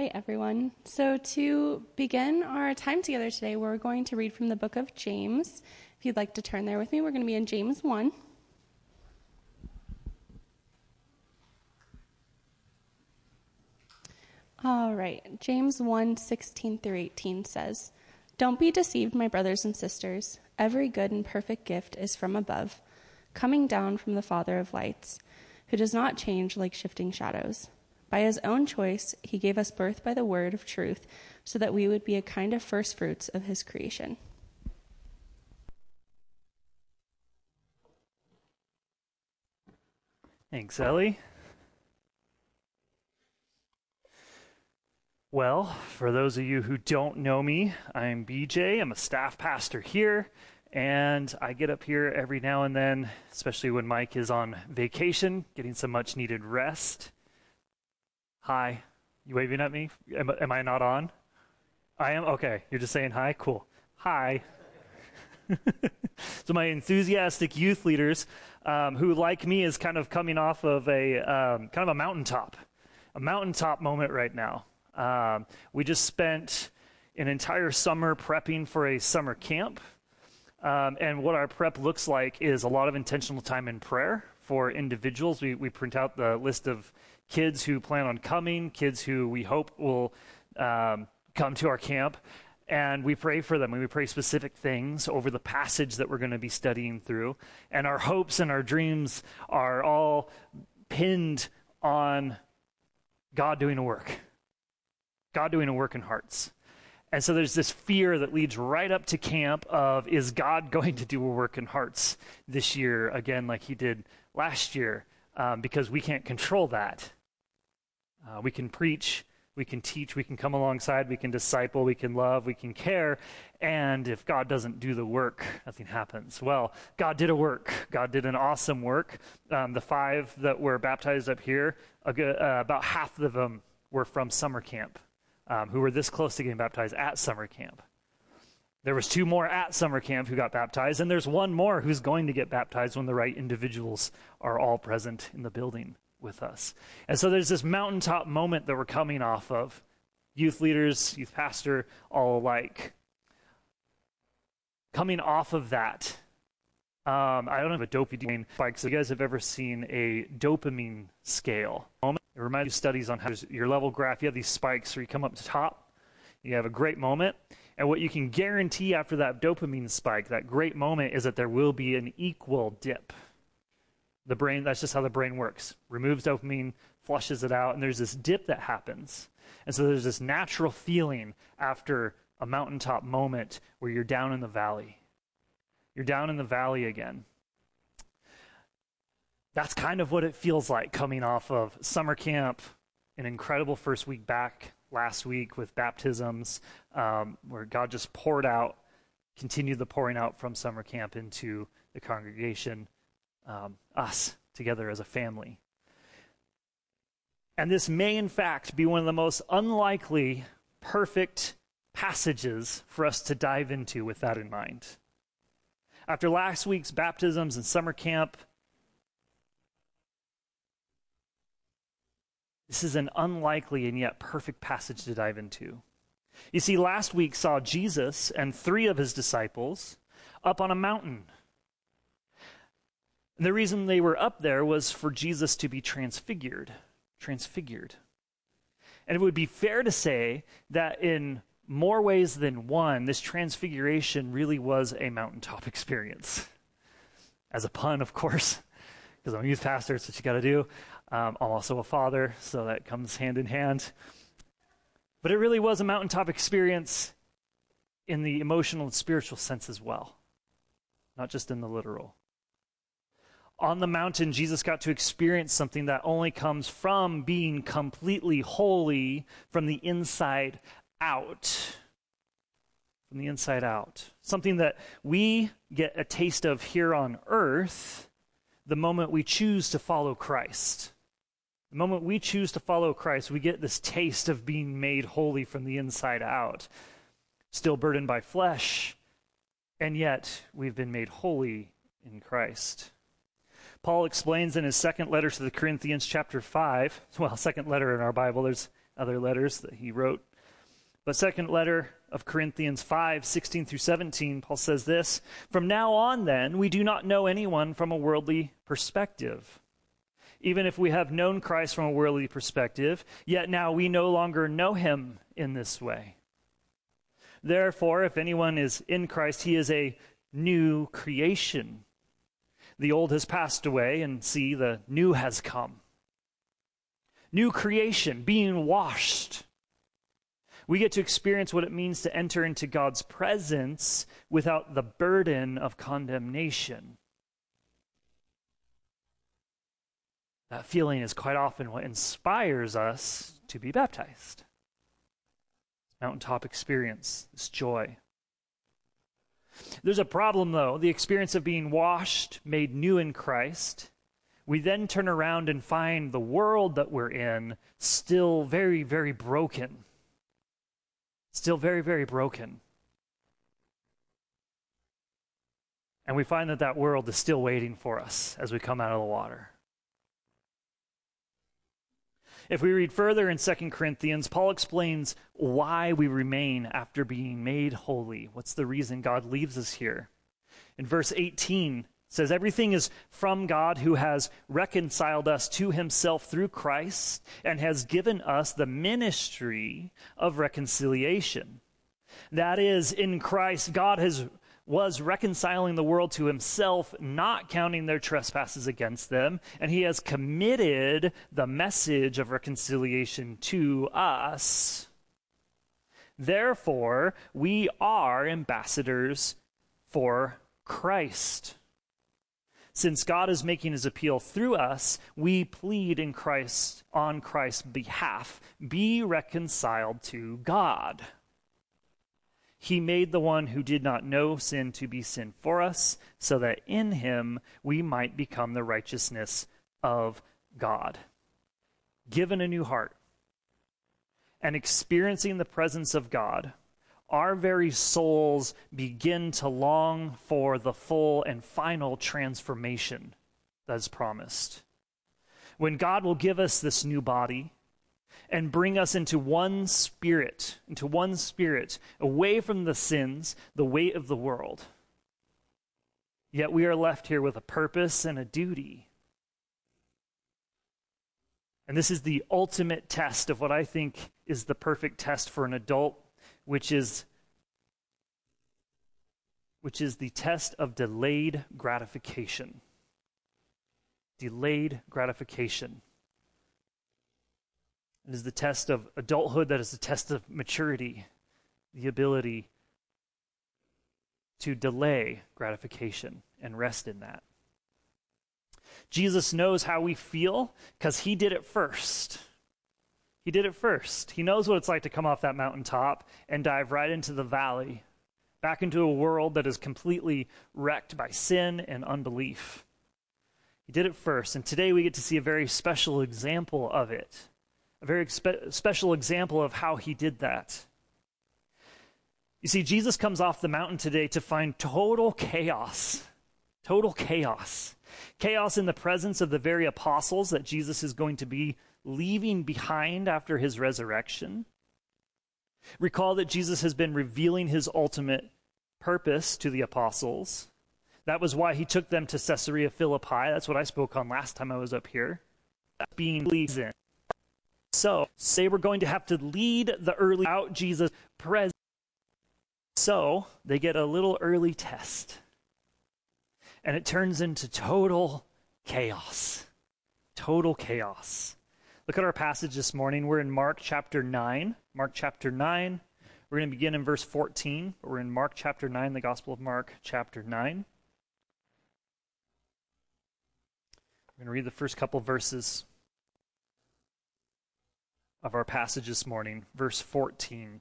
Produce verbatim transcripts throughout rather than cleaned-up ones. right, everyone. So to begin our time together today, we're going to read from the book of James. If you'd like to turn there with me, we're going to be in James one. All right, James one, sixteen through eighteen says, "Don't be deceived, my brothers and sisters. Every good and perfect gift is from above, coming down from the Father of lights, who does not change like shifting shadows. By his own choice, he gave us birth by the word of truth, so that we would be a kind of first fruits of his creation." Thanks, Ellie. Well, for those of you who don't know me, I'm B J. I'm a staff pastor here, and I get up here every now and then, especially when Mike is on vacation, getting some much-needed rest. Hi. You waving at me? Am, am I not on? I am? Okay. You're just saying hi? Cool. Hi. So my enthusiastic youth leaders, um, who like me is kind of coming off of a um, kind of a mountaintop, a mountaintop moment right now. Um, we just spent an entire summer prepping for a summer camp. Um, and what our prep looks like is a lot of intentional time in prayer for individuals. We, we print out the list of kids who plan on coming, kids who we hope will um, come to our camp. And we pray for them, and we pray specific things over the passage that we're going to be studying through. And our hopes and our dreams are all pinned on God doing a work. God doing a work in hearts. And so there's this fear that leads right up to camp of, is God going to do a work in hearts this year, again, like he did last year? Um, because we can't control that. Uh, we can preach, we can teach, we can come alongside, we can disciple, we can love, we can care. And if God doesn't do the work, nothing happens. Well, God did a work. God did an awesome work. Um, the five that were baptized up here, uh, about half of them were from summer camp. Um, who were this close to getting baptized at summer camp. There was two more at summer camp who got baptized, and there's one more who's going to get baptized when the right individuals are all present in the building with us. And so there's this mountaintop moment that we're coming off of. Youth leaders, youth pastor, all alike. Coming off of that, um, I don't have a dopamine spike, so you guys have ever seen a dopamine scale moment? It reminds you of studies on how your level graph, you have these spikes where you come up to top, you have a great moment, and what you can guarantee after that dopamine spike, that great moment, is that there will be an equal dip. The brain, that's just how the brain works. Removes dopamine, flushes it out, and there's this dip that happens. And so there's this natural feeling after a mountaintop moment where you're down in the valley. You're down in the valley again. That's kind of what it feels like coming off of summer camp, an incredible first week back last week with baptisms, um, where God just poured out, continued the pouring out from summer camp into the congregation, um, us together as a family. And this may, in fact, be one of the most unlikely, perfect passages for us to dive into with that in mind. After last week's baptisms and summer camp, this is an unlikely and yet perfect passage to dive into. You see, last week saw Jesus and three of his disciples up on a mountain. And the reason they were up there was for Jesus to be transfigured. Transfigured. And it would be fair to say that in more ways than one, this transfiguration really was a mountaintop experience. As a pun, of course, because I'm a youth pastor, it's what you got to do. Um, I'm also a father, so that comes hand in hand. But it really was a mountaintop experience in the emotional and spiritual sense as well, not just in the literal. On the mountain, Jesus got to experience something that only comes from being completely holy from the inside out. From the inside out. Something that we get a taste of here on earth the moment we choose to follow Christ. The moment we choose to follow Christ, we get this taste of being made holy from the inside out, still burdened by flesh, and yet we've been made holy in Christ. Paul explains in his second letter to the Corinthians, chapter five, well, second letter in our Bible, there's other letters that he wrote. But second letter of Corinthians five, sixteen through seventeen, Paul says this, "From now on then, we do not know anyone from a worldly perspective. Even if we have known Christ from a worldly perspective, yet now we no longer know him in this way. Therefore, if anyone is in Christ, he is a new creation. The old has passed away, and see, the new has come." New creation, being washed. We get to experience what it means to enter into God's presence without the burden of condemnation. That feeling is quite often what inspires us to be baptized. Mountaintop experience, this joy. There's a problem, though. The experience of being washed, made new in Christ, we then turn around and find the world that we're in still very, very broken. Still very, very broken. And we find that that world is still waiting for us as we come out of the water. If we read further in Second Corinthians, Paul explains why we remain after being made holy. What's the reason God leaves us here? In verse eighteen, it says, "Everything is from God, who has reconciled us to himself through Christ and has given us the ministry of reconciliation." That is, in Christ, God has was reconciling the world to himself, not counting their trespasses against them, and he has committed the message of reconciliation to us. Therefore, we are ambassadors for Christ. Since God is making his appeal through us, we plead in Christ, on Christ's behalf, be reconciled to God. He made the one who did not know sin to be sin for us, so that in him we might become the righteousness of God. Given a new heart and experiencing the presence of God, our very souls begin to long for the full and final transformation that is promised. When God will give us this new body, and bring us into one spirit, into one spirit, away from the sins, the weight of the world. Yet we are left here with a purpose and a duty. And this is the ultimate test of what I think is the perfect test for an adult, which is, which is the test of delayed gratification. Delayed gratification. It is the test of adulthood, that is the test of maturity, the ability to delay gratification and rest in that. Jesus knows how we feel because he did it first. He did it first. He knows what it's like to come off that mountaintop and dive right into the valley, back into a world that is completely wrecked by sin and unbelief. He did it first, and today we get to see a very special example of it. A very spe- special example of how he did that. You see, Jesus comes off the mountain today to find total chaos. Total chaos. Chaos in the presence of the very apostles that Jesus is going to be leaving behind after his resurrection. Recall that Jesus has been revealing his ultimate purpose to the apostles. That was why he took them to Caesarea Philippi. That's what I spoke on last time I was up here. Being legion. So they were going to have to lead the early out Jesus' presence. So they get a little early test. And it turns into total chaos. Total chaos. Look at our passage this morning. We're in Mark chapter nine. Mark chapter nine. We're going to begin in verse fourteen. But we're in Mark chapter nine, the Gospel of Mark chapter nine. We're going to read the first couple verses of our passage this morning, verse fourteen.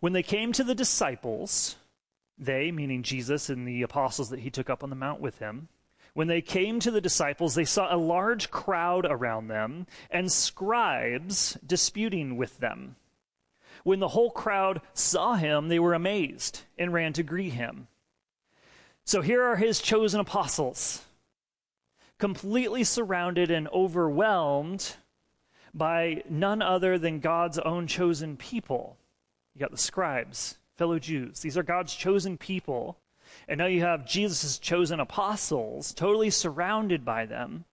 When they came to the disciples, they, meaning Jesus and the apostles that he took up on the mount with him, when they came to the disciples, they saw a large crowd around them and scribes disputing with them. When the whole crowd saw him, they were amazed and ran to greet him. So here are his chosen apostles, completely surrounded and overwhelmed by none other than God's own chosen people. You got the scribes, fellow Jews. These are God's chosen people. And now you have Jesus' chosen apostles, totally surrounded by them.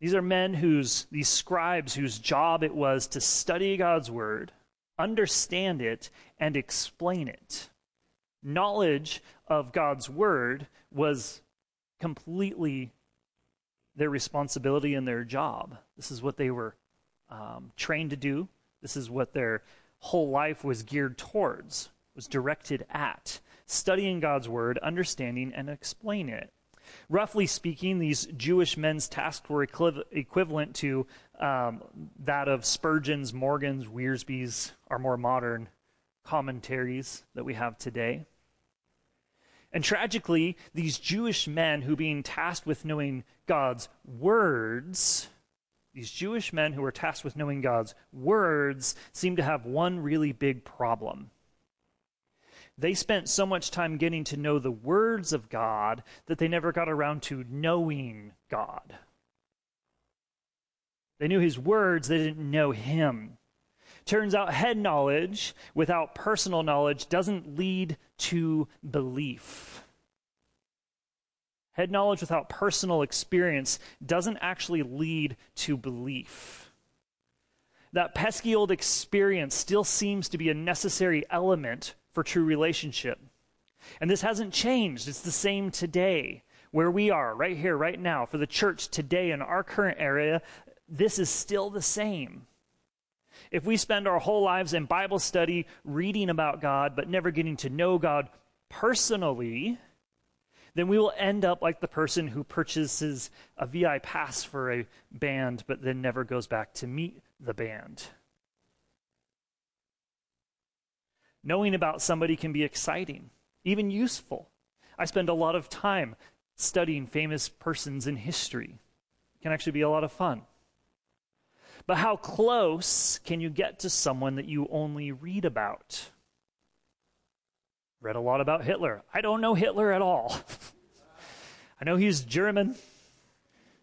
These are men whose, these scribes whose job it was to study God's word, understand it, and explain it. Knowledge of God's word was completely their responsibility and their job. This is what they were um, trained to do. This is what their whole life was geared towards, was directed at. Studying God's word, understanding, and explain it. Roughly speaking, these Jewish men's tasks were equiv- equivalent to um, that of Spurgeon's, Morgan's, Wiersbe's, our more modern commentaries that we have today. And tragically, these Jewish men who being tasked with knowing God's words, these Jewish men who were tasked with knowing God's words seem to have one really big problem. They spent so much time getting to know the words of God that they never got around to knowing God. They knew his words, they didn't know him. Turns out head knowledge without personal knowledge doesn't lead to belief. Head knowledge without personal experience doesn't actually lead to belief. That pesky old experience still seems to be a necessary element for true relationship. And this hasn't changed. It's the same today. Where we are, right here, right now, for the church today in our current area, this is still the same. If we spend our whole lives in Bible study reading about God, but never getting to know God personally, then we will end up like the person who purchases a V I pass for a band, but then never goes back to meet the band. Knowing about somebody can be exciting, even useful. I spend a lot of time studying famous persons in history. It can actually be a lot of fun. But how close can you get to someone that you only read about? Read a lot about Hitler. I don't know Hitler at all. I know he's German.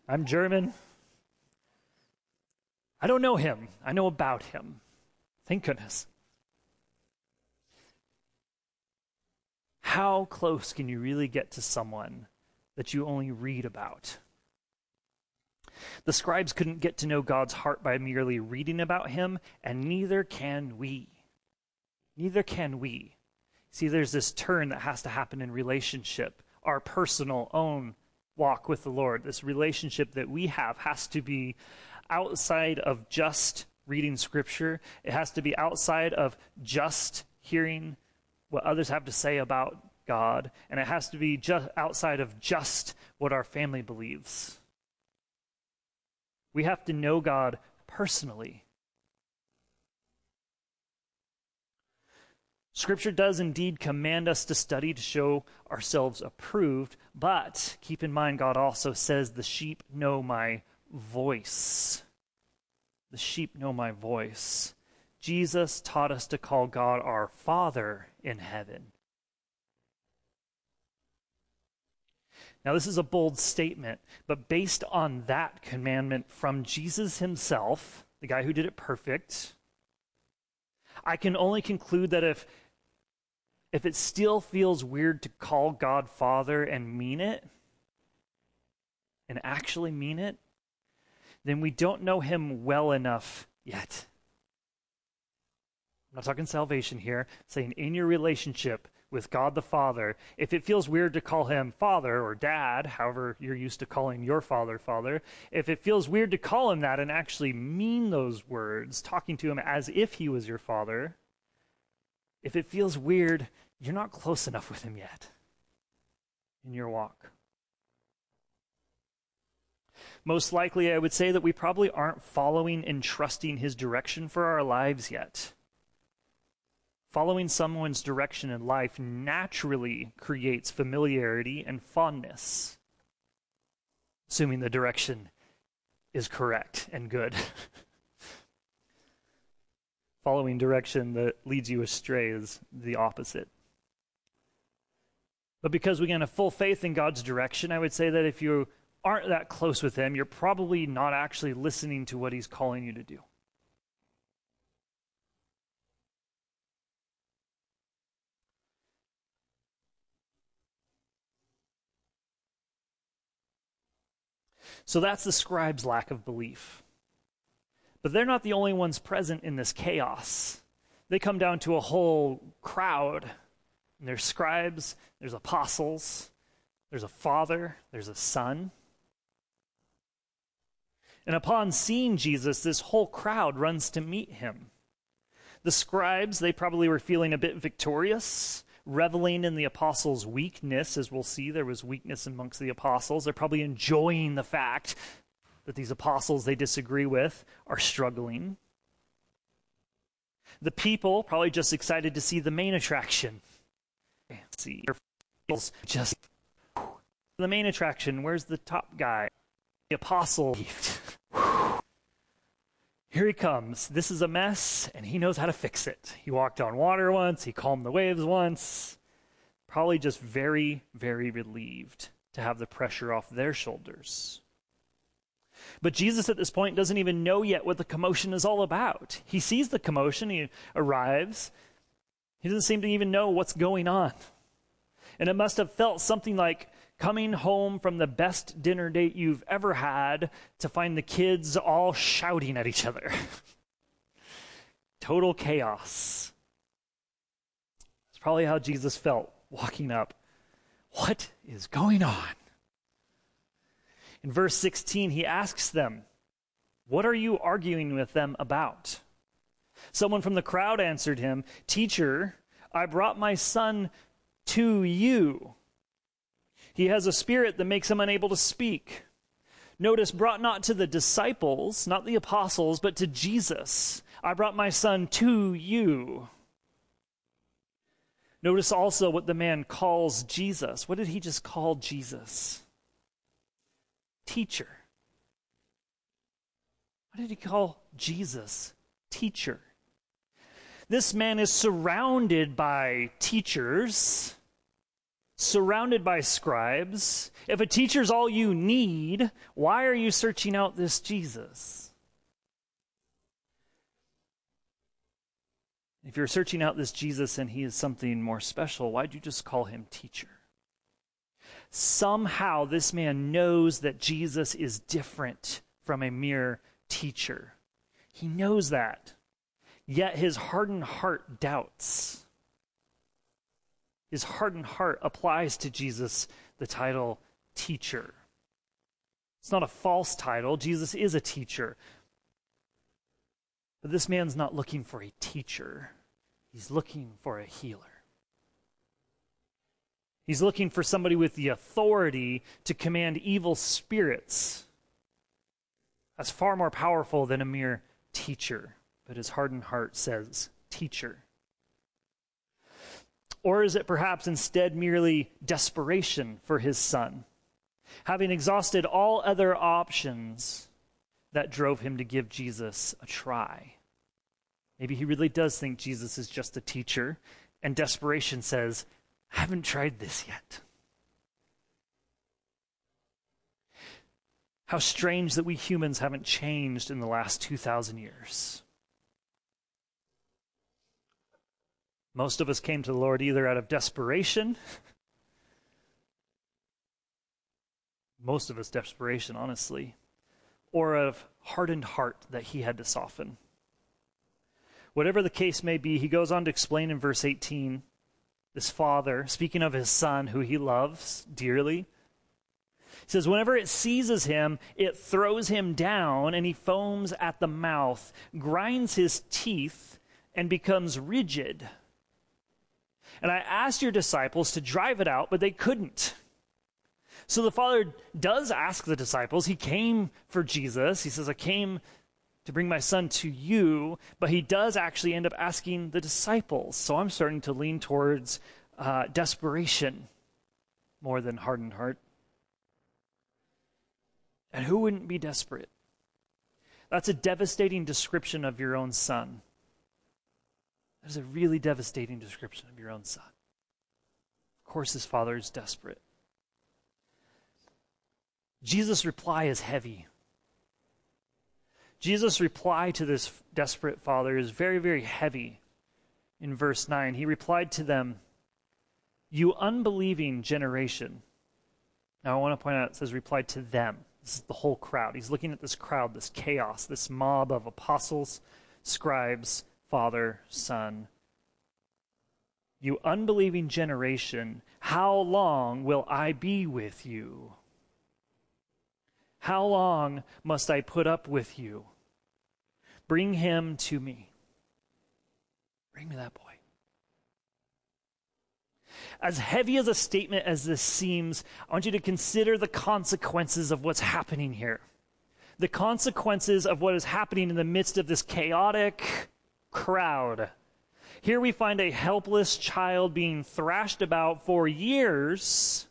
I'm German. I don't know him. I know about him. Thank goodness. How close can you really get to someone that you only read about? The scribes couldn't get to know God's heart by merely reading about him, and neither can we. Neither can we. See, there's this turn that has to happen in relationship. Our personal own walk with the Lord, this relationship that we have, has to be outside of just reading Scripture. It has to be outside of just hearing what others have to say about God, and it has to be just outside of just what our family believes. We have to know God personally. Scripture does indeed command us to study to show ourselves approved, but keep in mind God also says the sheep know my voice. The sheep know my voice. Jesus taught us to call God our Father in heaven. Now, this is a bold statement, but based on that commandment from Jesus himself, the guy who did it perfect, I can only conclude that if, if it still feels weird to call God Father and mean it, and actually mean it, then we don't know him well enough yet. I'm not talking salvation here, I'm saying in your relationship with God the Father, if it feels weird to call him Father or Dad, however you're used to calling your father Father, if it feels weird to call him that and actually mean those words, talking to him as if he was your father, if it feels weird, you're not close enough with him yet in your walk. Most likely, I would say that we probably aren't following and trusting his direction for our lives yet. Following someone's direction in life naturally creates familiarity and fondness, assuming the direction is correct and good. Following direction that leads you astray is the opposite. But because we can have full faith in God's direction, I would say that if you aren't that close with him, you're probably not actually listening to what he's calling you to do. So that's the scribes' lack of belief. But they're not the only ones present in this chaos. They come down to a whole crowd. And there's scribes, there's apostles, there's a father, there's a son. And upon seeing Jesus, this whole crowd runs to meet him. The scribes, they probably were feeling a bit victorious, reveling in the apostles' weakness. As we'll see, there was weakness amongst the apostles. They're probably enjoying the fact that these apostles they disagree with are struggling. The people probably just excited to see the main attraction. See, just the main attraction. Where's the top guy? The apostle. Here he comes. This is a mess, and he knows how to fix it. He walked on water once. He calmed the waves once. Probably just very, very relieved to have the pressure off their shoulders. But Jesus at this point doesn't even know yet what the commotion is all about. He sees the commotion. He arrives. He doesn't seem to even know what's going on. And it must have felt something like coming home from the best dinner date you've ever had to find the kids all shouting at each other. Total chaos. That's probably how Jesus felt walking up. What is going on? In verse sixteen, he asks them, "What are you arguing with them about?" Someone from the crowd answered him, "Teacher, I brought my son to you. He has a spirit that makes him unable to speak." Notice, brought not to the disciples, not the apostles, but to Jesus. I brought my son to you. Notice also what the man calls Jesus. What did he just call Jesus? Teacher. What did he call Jesus? Teacher. This man is surrounded by teachers, surrounded by scribes. If a teacher's all you need, why are you searching out this Jesus? If you're searching out this Jesus and he is something more special, why'd you just call him teacher? Somehow this man knows that Jesus is different from a mere teacher. He knows that, yet his hardened heart doubts. His hardened heart applies to Jesus the title teacher. It's not a false title. Jesus is a teacher. But this man's not looking for a teacher. He's looking for a healer. He's looking for somebody with the authority to command evil spirits. That's far more powerful than a mere teacher. But his hardened heart says teacher. Or is it perhaps instead merely desperation for his son? Having exhausted all other options, that drove him to give Jesus a try. Maybe he really does think Jesus is just a teacher, and desperation says, I haven't tried this yet. How strange that we humans haven't changed in the last two thousand years. Most of us came to the Lord either out of desperation. Most of us desperation, honestly. Or of hardened heart that he had to soften. Whatever the case may be, he goes on to explain in verse eighteen, this father, speaking of his son who he loves dearly, he says, whenever it seizes him, it throws him down and he foams at the mouth, grinds his teeth, and becomes rigid. And I asked your disciples to drive it out, but they couldn't. So the Father does ask the disciples. He came for Jesus. He says, I came to bring my son to you. But he does actually end up asking the disciples. So I'm starting to lean towards uh, desperation more than hardened heart. And who wouldn't be desperate? That's a devastating description of your own son. That is a really devastating description of your own son. Of course, his father is desperate. Jesus' reply is heavy. Jesus' reply to this desperate father is very, very heavy. In verse nine, he replied to them, "You unbelieving generation." Now I want to point out, it says replied to them. This is the whole crowd. He's looking at this crowd, this chaos, this mob of apostles, scribes, Father, Son. "You unbelieving generation, how long will I be with you? How long must I put up with you? Bring him to me. Bring me that boy." As heavy as a statement as this seems, I want you to consider the consequences of what's happening here. The consequences of what is happening in the midst of this chaotic crowd. Here we find a helpless child being thrashed about for years,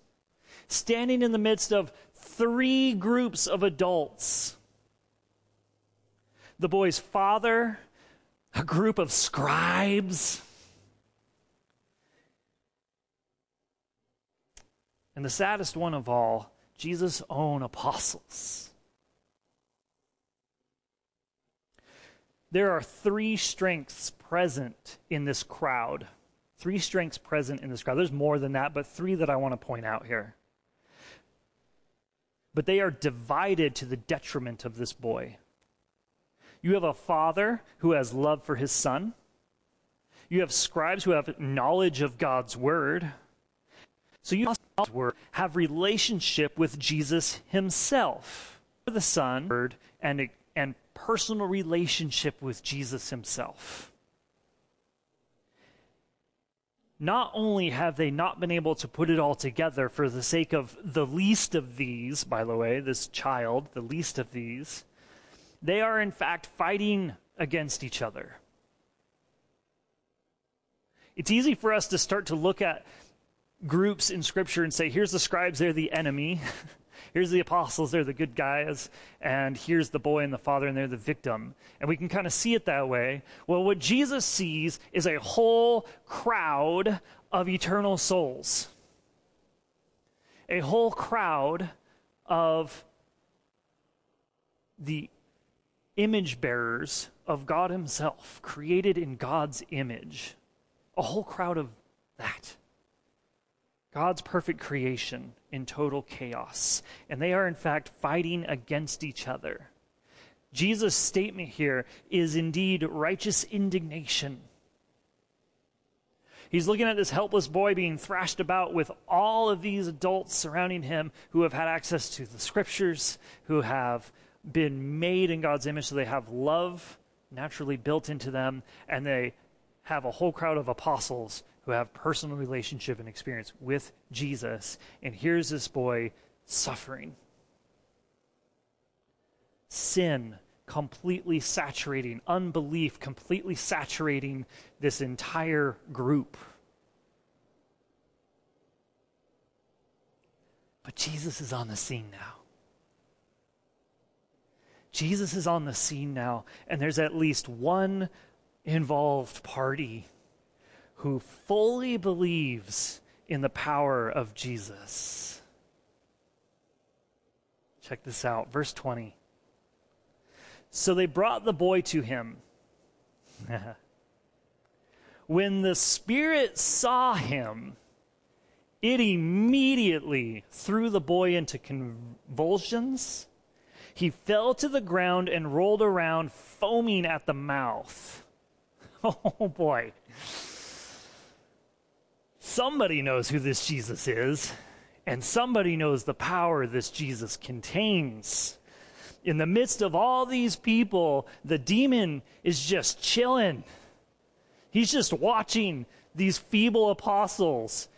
standing in the midst of three groups of adults. The boy's father, a group of scribes, and the saddest one of all, Jesus' own apostles. There are three strengths present in this crowd. Three strengths present in this crowd. There's more than that, but three that I want to point out here. But they are divided to the detriment of this boy. You have a father who has love for his son. You have scribes who have knowledge of God's word. So you have relationship with Jesus himself, the Son, and a, and personal relationship with Jesus himself. Not only have they not been able to put it all together for the sake of the least of these, by the way, this child, the least of these, they are in fact fighting against each other. It's easy for us to start to look at groups in Scripture and say, here's the scribes, they're the enemy. Here's the apostles, they're the good guys. And here's the boy and the father, and they're the victim. And we can kind of see it that way. Well, what Jesus sees is a whole crowd of eternal souls. A whole crowd of the image bearers of God himself, created in God's image. A whole crowd of that. God's perfect creation in total chaos. And they are, in fact, fighting against each other. Jesus' statement here is indeed righteous indignation. He's looking at this helpless boy being thrashed about with all of these adults surrounding him who have had access to the scriptures, who have been made in God's image, so they have love naturally built into them, and they have a whole crowd of apostles who have personal relationship and experience with Jesus. And here's this boy suffering. Sin completely saturating, unbelief completely saturating this entire group. But Jesus is on the scene now. Jesus is on the scene now, and there's at least one involved party who fully believes in the power of Jesus. Check this out, verse twenty. So they brought the boy to him. When the Spirit saw him, it immediately threw the boy into convulsions. He fell to the ground and rolled around, foaming at the mouth. Oh boy. Somebody knows who this Jesus is, and somebody knows the power this Jesus contains. In the midst of all these people, the demon is just chilling. He's just watching these feeble apostles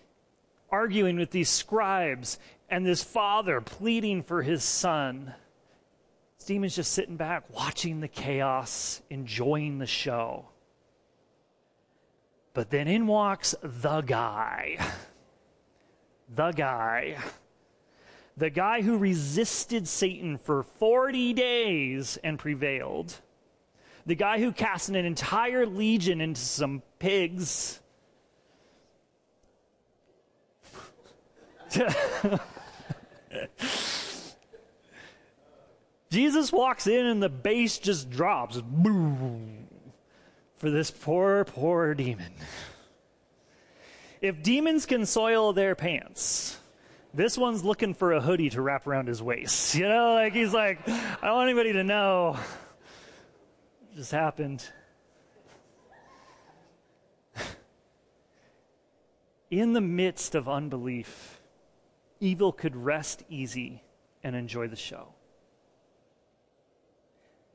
arguing with these scribes and this father pleading for his son. This demon's just sitting back, watching the chaos, enjoying the show. But then in walks the guy, the guy, the guy who resisted Satan for forty days and prevailed, the guy who cast an entire legion into some pigs. Jesus walks in and the bass just drops. Boom. For this poor, poor demon. If demons can soil their pants, this one's looking for a hoodie to wrap around his waist. You know, like he's like, I don't want anybody to know. It just happened. In the midst of unbelief, evil could rest easy and enjoy the show.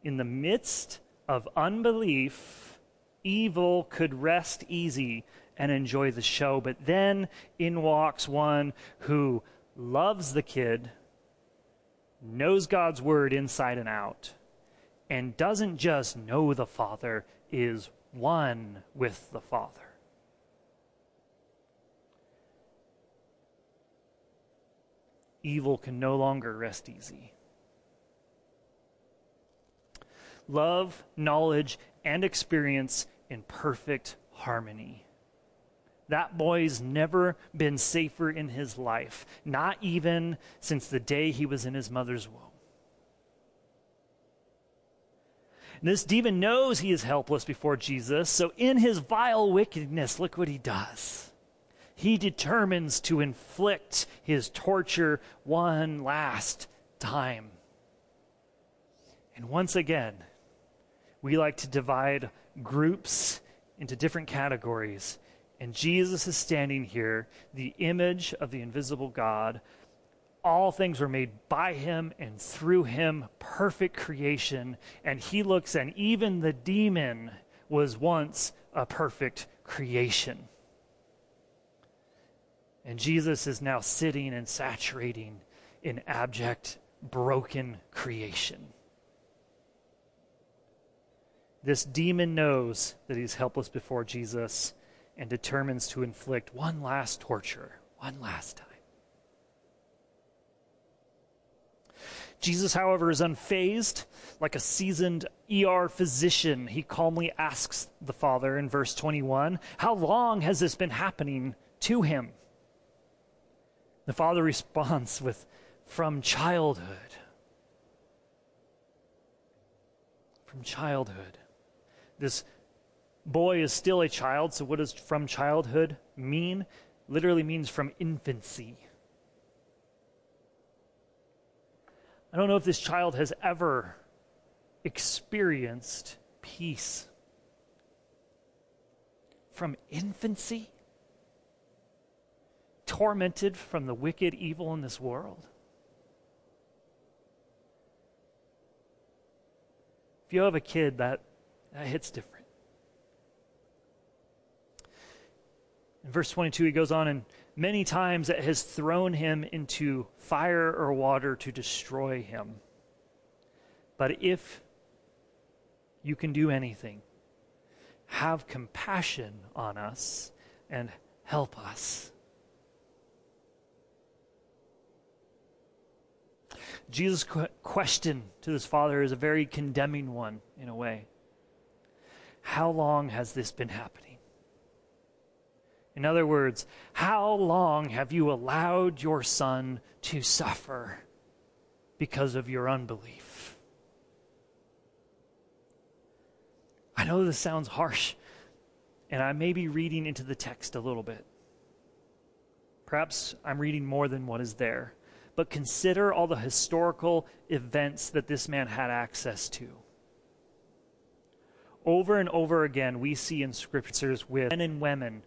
In the midst of unbelief, evil could rest easy and enjoy the show. But then in walks one who loves the kid, knows God's word inside and out, and doesn't just know the Father, is one with the Father. Evil can no longer rest easy. Love, knowledge, and experience in perfect harmony. That boy's never been safer in his life, not even since the day he was in his mother's womb. And this demon knows he is helpless before Jesus, so in his vile wickedness, look what he does. He determines to inflict his torture one last time. And once again, we like to divide groups into different categories. And Jesus is standing here, the image of the invisible God. All things were made by him and through him, perfect creation. And he looks, and even the demon was once a perfect creation. And Jesus is now sitting and saturating in abject, broken creation. This demon knows that he's helpless before Jesus and determines to inflict one last torture, one last time. Jesus, however, is unfazed. Like a seasoned E R physician, he calmly asks the Father in verse twenty-one, how long has this been happening to him? The Father responds with, from childhood. From childhood. This boy is still a child, so what does from childhood mean? Literally means from infancy. I don't know if this child has ever experienced peace. From infancy? Tormented from the wicked evil in this world. If you have a kid, that, that hits different. In verse twenty-two, he goes on, and many times it has thrown him into fire or water to destroy him. But if you can do anything, have compassion on us and help us. Jesus' question to this father is a very condemning one, in a way. How long has this been happening? In other words, how long have you allowed your son to suffer because of your unbelief? I know this sounds harsh, and I may be reading into the text a little bit. Perhaps I'm reading more than what is there. But consider all the historical events that this man had access to. Over and over again, we see in scriptures with men and women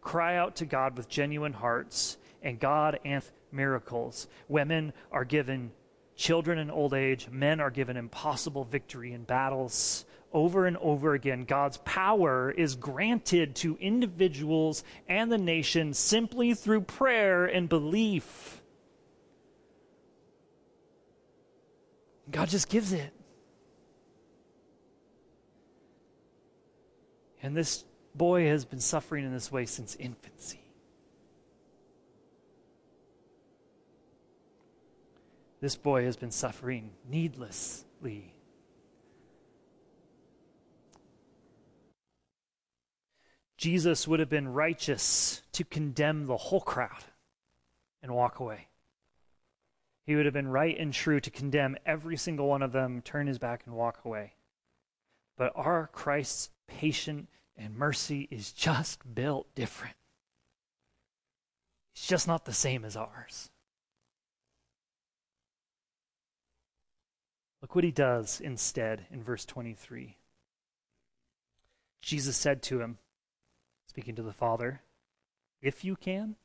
cry out to God with genuine hearts, and God answers miracles. Women are given children in old age. Men are given impossible victory in battles. Over and over again, God's power is granted to individuals and the nation simply through prayer and belief. God just gives it. And this boy has been suffering in this way since infancy. This boy has been suffering needlessly. Jesus would have been righteous to condemn the whole crowd and walk away. he would have been right and true to condemn every single one of them, turn his back, and walk away. But our Christ's patience and mercy is just built different. It's just not the same as ours. Look what he does instead in verse twenty-three. Jesus said to him, speaking to the Father, "If you can,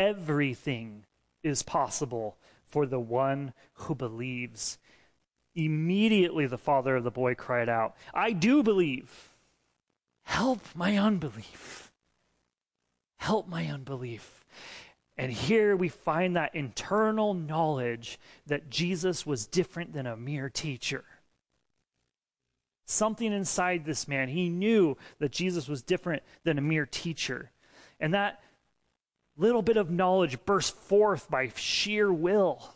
everything is possible for the one who believes." Immediately the father of the boy cried out, "I do believe. Help my unbelief. Help my unbelief." And here we find that internal knowledge that Jesus was different than a mere teacher. Something inside this man, he knew that Jesus was different than a mere teacher. And that little bit of knowledge burst forth by sheer will.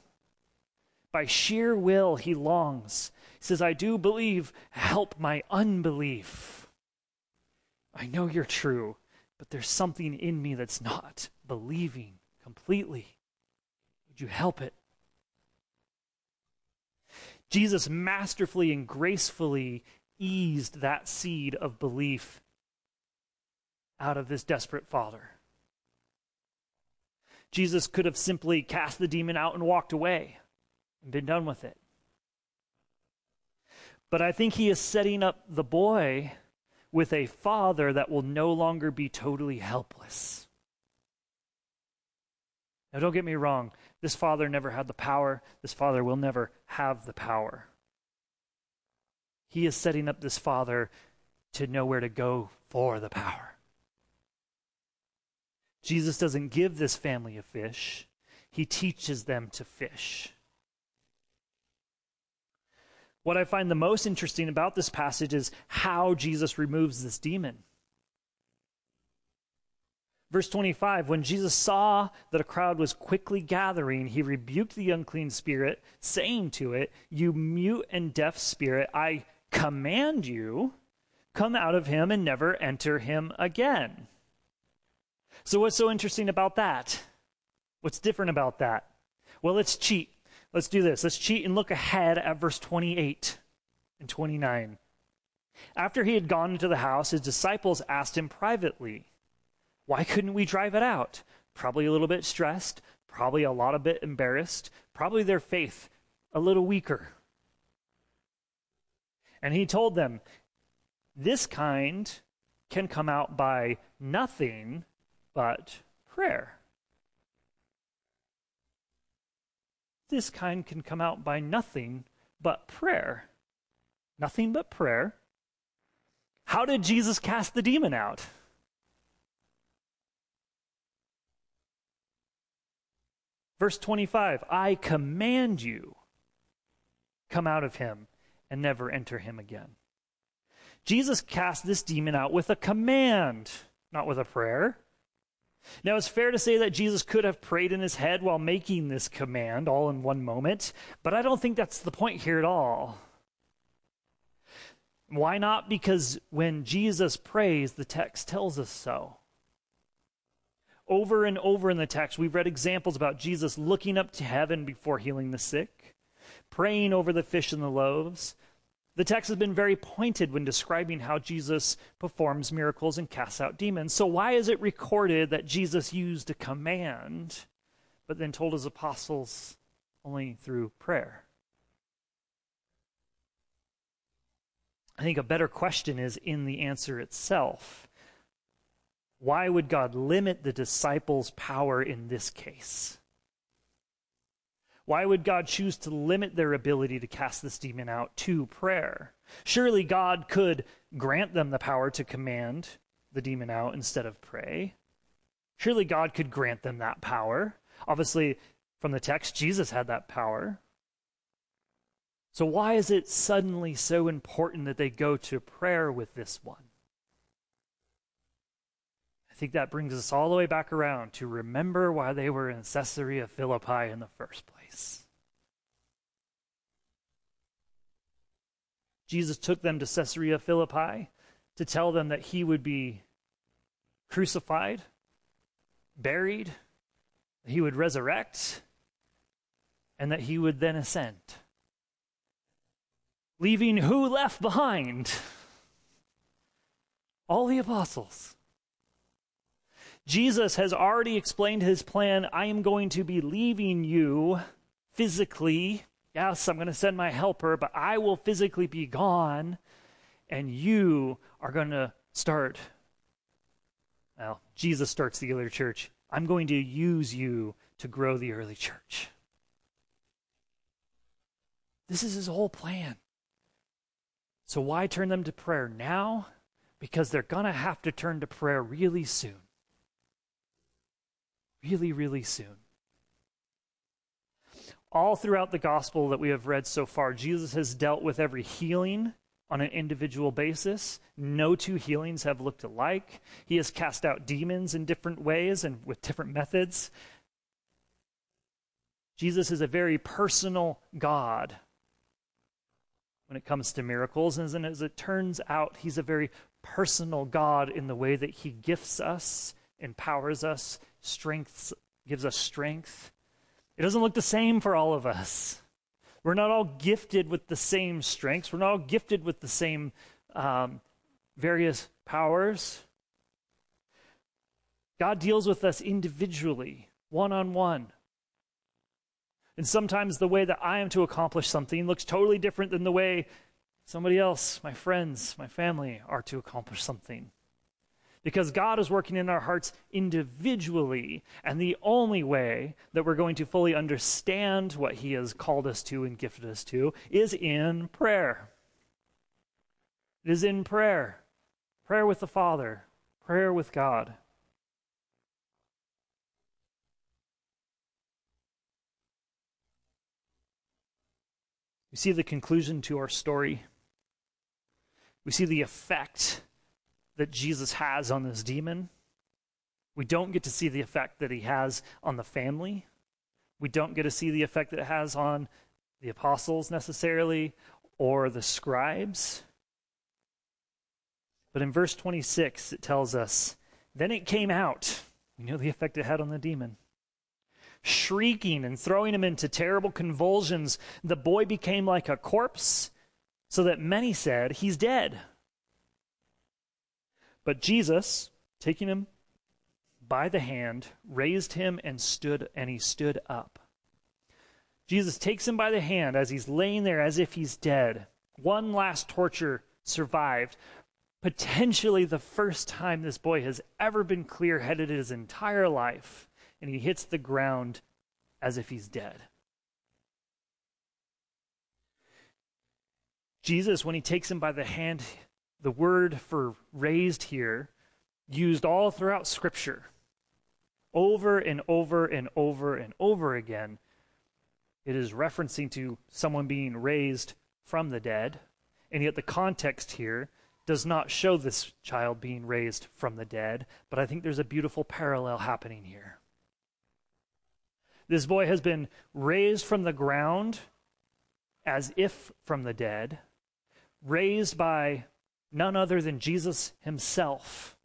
By sheer will, he longs. He says, "I do believe, help my unbelief. I know you're true, but there's something in me that's not believing completely. Would you help it?" Jesus masterfully and gracefully eased that seed of belief out of this desperate father. Jesus could have simply cast the demon out and walked away and been done with it. But I think he is setting up the boy with a father that will no longer be totally helpless. Now, don't get me wrong. This father never had the power. This father will never have the power. He is setting up this father to know where to go for the power. Jesus doesn't give this family a fish. He teaches them to fish. What I find the most interesting about this passage is how Jesus removes this demon. Verse twenty-five, when Jesus saw that a crowd was quickly gathering, he rebuked the unclean spirit, saying to it, "You mute and deaf spirit, I command you, come out of him and never enter him again." So what's so interesting about that? What's different about that? Well, let's cheat. Let's do this. Let's cheat and look ahead at verse twenty-eight and twenty-nine. After he had gone into the house, his disciples asked him privately, "Why couldn't we drive it out?" Probably a little bit stressed, probably a lot of bit embarrassed, probably their faith a little weaker. And he told them, "This kind can come out by nothing but prayer." This kind can come out by nothing but prayer. Nothing but prayer. How did Jesus cast the demon out? Verse twenty-five, "I command you, come out of him and never enter him again." Jesus cast this demon out with a command, not with a prayer. Now, it's fair to say that Jesus could have prayed in his head while making this command all in one moment, but I don't think that's the point here at all. Why not? Because when Jesus prays, the text tells us so. Over and over in the text, we've read examples about Jesus looking up to heaven before healing the sick, praying over the fish and the loaves. The text has been very pointed when describing how Jesus performs miracles and casts out demons. So why is it recorded that Jesus used a command, but then told his apostles only through prayer? I think a better question is in the answer itself. Why would God limit the disciples' power in this case? Why would God choose to limit their ability to cast this demon out to prayer? Surely God could grant them the power to command the demon out instead of pray. Surely God could grant them that power. Obviously, from the text, Jesus had that power. So why is it suddenly so important that they go to prayer with this one? I think that brings us all the way back around to remember why they were in Caesarea Philippi in the first place. Jesus took them to Caesarea Philippi to tell them that he would be crucified, buried, that he would resurrect, and that he would then ascend. Leaving who left behind? All the apostles. Jesus has already explained his plan. I am going to be leaving you physically. Yes, I'm going to send my helper, but I will physically be gone, and you are going to start. Well, Jesus starts the early church. I'm going to use you to grow the early church. This is his whole plan. So why turn them to prayer now? Because they're going to have to turn to prayer really soon. Really, really soon. All throughout the gospel that we have read so far, Jesus has dealt with every healing on an individual basis. No two healings have looked alike. He has cast out demons in different ways and with different methods. Jesus is a very personal God when it comes to miracles. And as it turns out, he's a very personal God in the way that he gifts us, empowers us, strengths, gives us strength. It doesn't look the same for all of us. We're not all gifted with the same strengths. We're not all gifted with the same um, various powers. God deals with us individually, one-on-one. And sometimes the way that I am to accomplish something looks totally different than the way somebody else, my friends, my family, are to accomplish something. Because God is working in our hearts individually, and the only way that we're going to fully understand what he has called us to and gifted us to is in prayer. It is in prayer. Prayer with the Father. Prayer with God. We see the conclusion to our story. We see the effect that Jesus has on this demon. We don't get to see the effect that he has on the family. We don't get to see the effect that it has on the apostles necessarily or the scribes. But in verse twenty-six, it tells us, then it came out. We know the effect it had on the demon. Shrieking and throwing him into terrible convulsions, the boy became like a corpse, so that many said, he's dead. But Jesus, taking him by the hand, raised him and stood, and he stood up. Jesus takes him by the hand as he's laying there as if he's dead. One last torture survived. Potentially the first time this boy has ever been clear-headed in his entire life. And he hits the ground as if he's dead. Jesus, when he takes him by the hand, the word for raised here, used all throughout Scripture, over and over and over and over again, it is referencing to someone being raised from the dead, and yet the context here does not show this child being raised from the dead, but I think there's a beautiful parallel happening here. This boy has been raised from the ground as if from the dead, raised by none other than Jesus himself,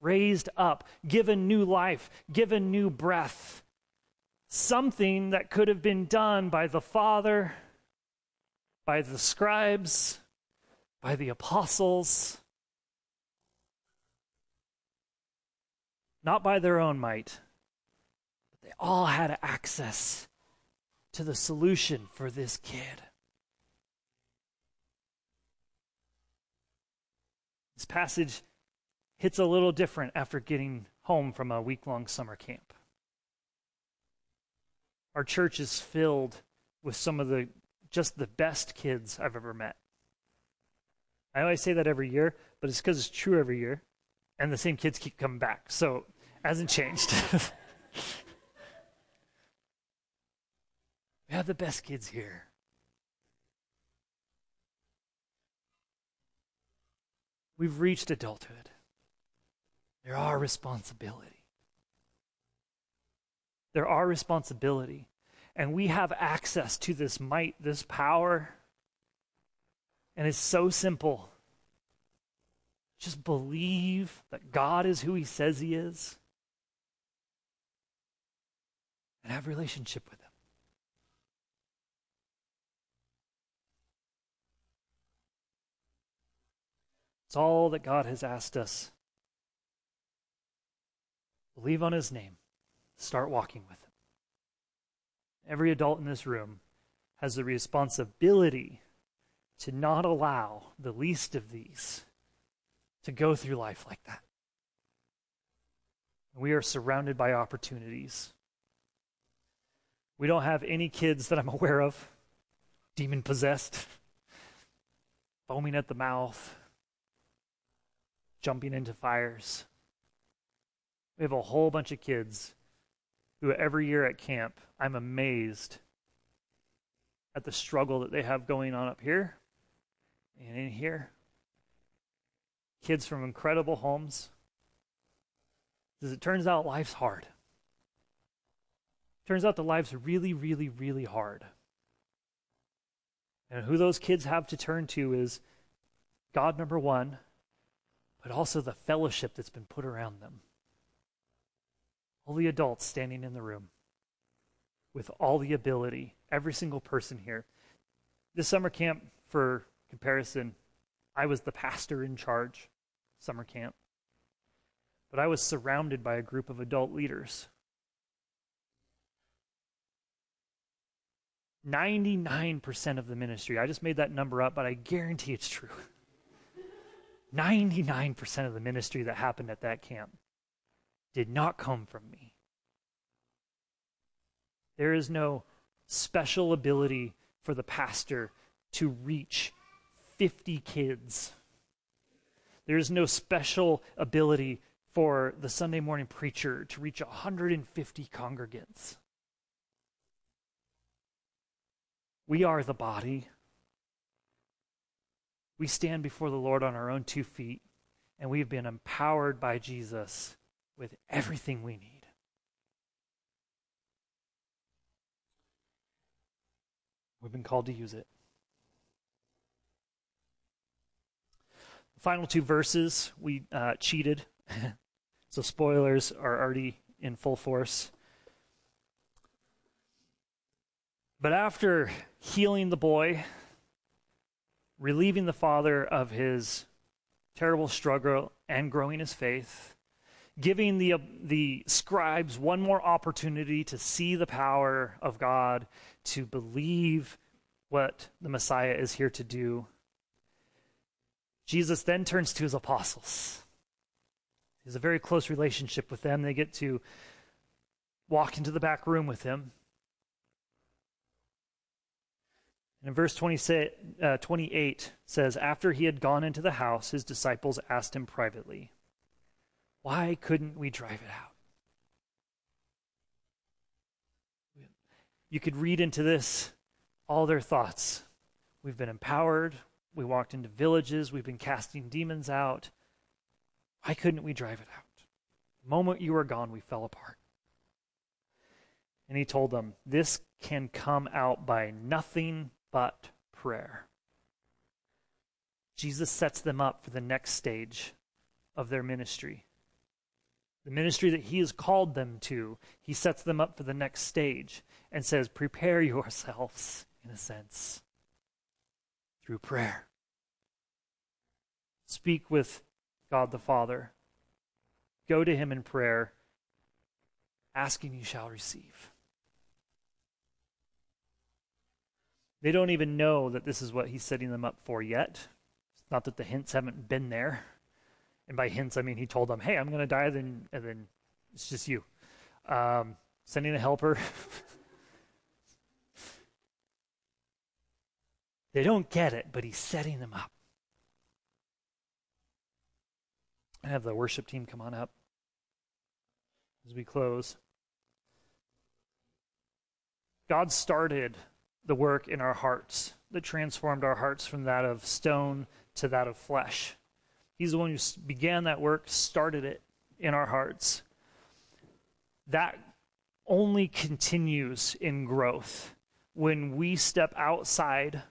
raised up, given new life, given new breath, something that could have been done by the Father, by the scribes, by the apostles, not by their own might. They all had access to the solution for this kid. This passage hits a little different after getting home from a week-long summer camp. Our church is filled with some of the just the best kids I've ever met. I always say that every year, but it's because it's true every year, and the same kids keep coming back, so it hasn't changed. We have the best kids here. We've reached adulthood. They're our responsibility. They're our responsibility. And we have access to this might, this power. And it's so simple. Just believe that God is who he says he is. and have a relationship with Him. It's all that God has asked us. Believe on His name. Start walking with Him. Every adult in this room has the responsibility to not allow the least of these to go through life like that. We are surrounded by opportunities. We don't have any kids that I'm aware of, demon-possessed, foaming at the mouth, jumping into fires. We have a whole bunch of kids who every year at camp, I'm amazed at the struggle that they have going on up here and in here. Kids from incredible homes. As it turns out, life's hard. It turns out the life's really, really, really hard. And who those kids have to turn to is God, number one, but also the fellowship that's been put around them. All the adults standing in the room with all the ability, every single person here. This summer camp, for comparison, I was the pastor in charge, summer camp. But I was surrounded by a group of adult leaders. ninety-nine percent of the ministry, I just made that number up, but I guarantee it's true. ninety-nine percent of the ministry that happened at that camp did not come from me. There is no special ability for the pastor to reach fifty kids. There is no special ability for the Sunday morning preacher to reach one hundred fifty congregants. We are the body. We stand before the Lord on our own two feet, and we've been empowered by Jesus with everything we need. We've been called to use it. The final two verses, we uh, cheated. So spoilers are already in full force. But after healing the boy, relieving the father of his terrible struggle and growing his faith, giving the, the scribes one more opportunity to see the power of God, to believe what the Messiah is here to do, Jesus then turns to his apostles. He has a very close relationship with them. They get to walk into the back room with him. And in verse twenty-eight says, after he had gone into the house, his disciples asked him privately, why couldn't we drive it out? You could read into this all their thoughts. We've been empowered. We walked into villages. We've been casting demons out. Why couldn't we drive it out? The moment you were gone, we fell apart. And he told them, this can come out by nothing but prayer. Jesus sets them up for the next stage of their ministry. The ministry that he has called them to, he sets them up for the next stage and says, prepare yourselves, in a sense, through prayer. Speak with God the Father. Go to him in prayer. Ask and you shall receive. They don't even know that this is what he's setting them up for yet. It's not that the hints haven't been there. And by hints, I mean he told them, hey, I'm going to die, then, and then it's just you. Um, sending a helper. They don't get it, but he's setting them up. I have the worship team come on up as we close. God started the work in our hearts that transformed our hearts from that of stone to that of flesh. He's the one who began that work, started it in our hearts. That only continues in growth when we step outside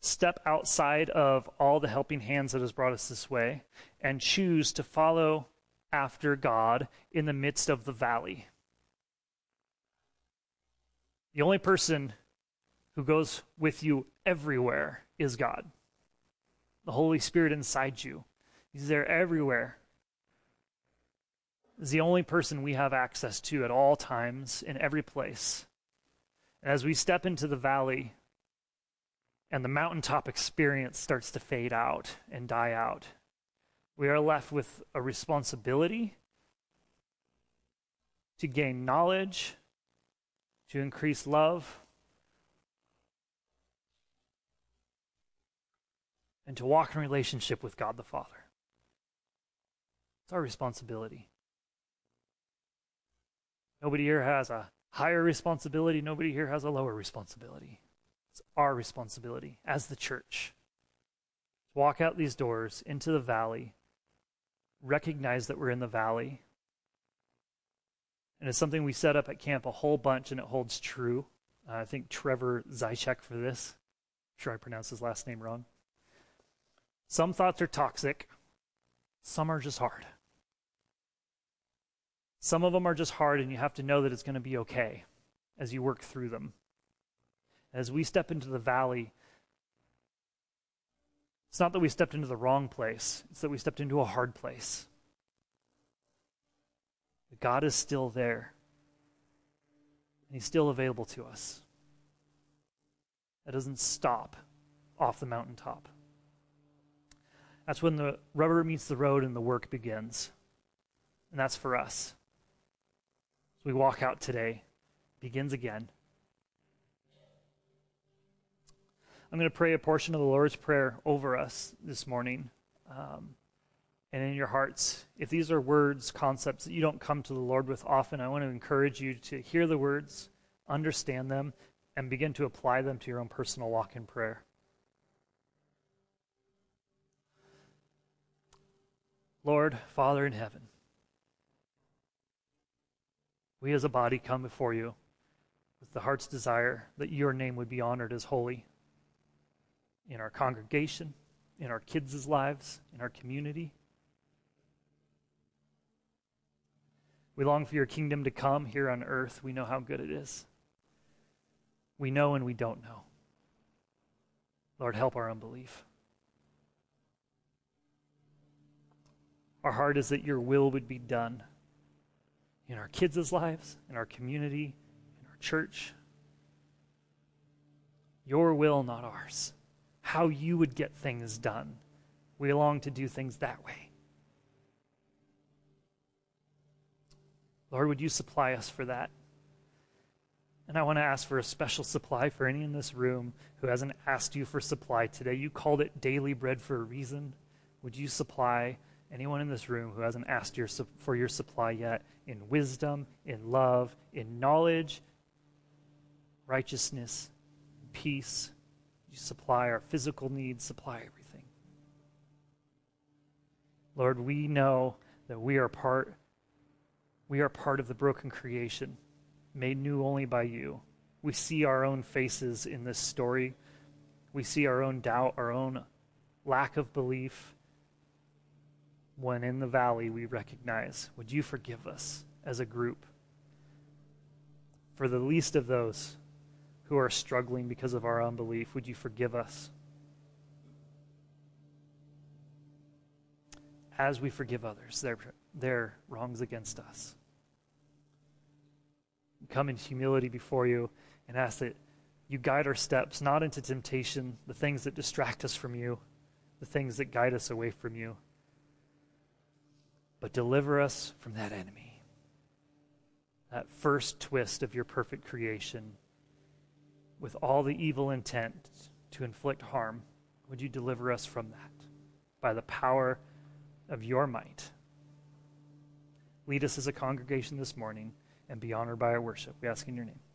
Step outside of all the helping hands that has brought us this way and choose to follow after God in the midst of the valley. The only person who goes with you everywhere is God. The Holy Spirit inside you. He's there everywhere. He's the only person we have access to at all times, in every place. And as we step into the valley, and the mountaintop experience starts to fade out and die out, we are left with a responsibility to gain knowledge, to increase love, and to walk in relationship with God the Father. It's our responsibility. Nobody here has a higher responsibility. Nobody here has a lower responsibility. It's our responsibility as the church. Walk out these doors into the valley, recognize that we're in the valley. And it's something we set up at camp a whole bunch, and it holds true. Uh, I think Trevor Zaychek for this. I'm sure I pronounced his last name wrong. Some thoughts are toxic. Some are just hard. Some of them are just hard, and you have to know that it's going to be okay as you work through them. As we step into the valley, it's not that we stepped into the wrong place. It's that we stepped into a hard place. But God is still there, and He's still available to us. That doesn't stop off the mountaintop. That's when the rubber meets the road and the work begins. And that's for us. As we walk out today, it begins again. I'm going to pray a portion of the Lord's Prayer over us this morning. Um, and in your hearts, if these are words, concepts that you don't come to the Lord with often, I want to encourage you to hear the words, understand them, and begin to apply them to your own personal walk in prayer. Lord, Father in heaven, we as a body come before you with the heart's desire that your name would be honored as holy in our congregation, in our kids' lives, in our community. We long for your kingdom to come here on earth. We know how good it is. We know and we don't know. Lord, help our unbelief. Our heart is that your will would be done in our kids' lives, in our community, in our church. Your will, not ours. How you would get things done. We long to do things that way. Lord, would you supply us for that? And I want to ask for a special supply for any in this room who hasn't asked you for supply today. You called it daily bread for a reason. Would you supply anyone in this room who hasn't asked your, for your supply yet, in wisdom, in love, in knowledge, righteousness, peace? You supply our physical needs, supply everything. Lord, we know that we are part, we are part of the broken creation, made new only by you. We see our own faces in this story. We see our own doubt, our own lack of belief. When in the valley we recognize, would you forgive us as a group for the least of those who are struggling because of our unbelief? Would you forgive us as we forgive others their, their wrongs against us? We come in humility before you and ask that you guide our steps, not into temptation, the things that distract us from you, the things that guide us away from you, but deliver us from that enemy, that first twist of your perfect creation with all the evil intent to inflict harm. Would you deliver us from that by the power of your might? Lead us as a congregation this morning and be honored by our worship. We ask in your name.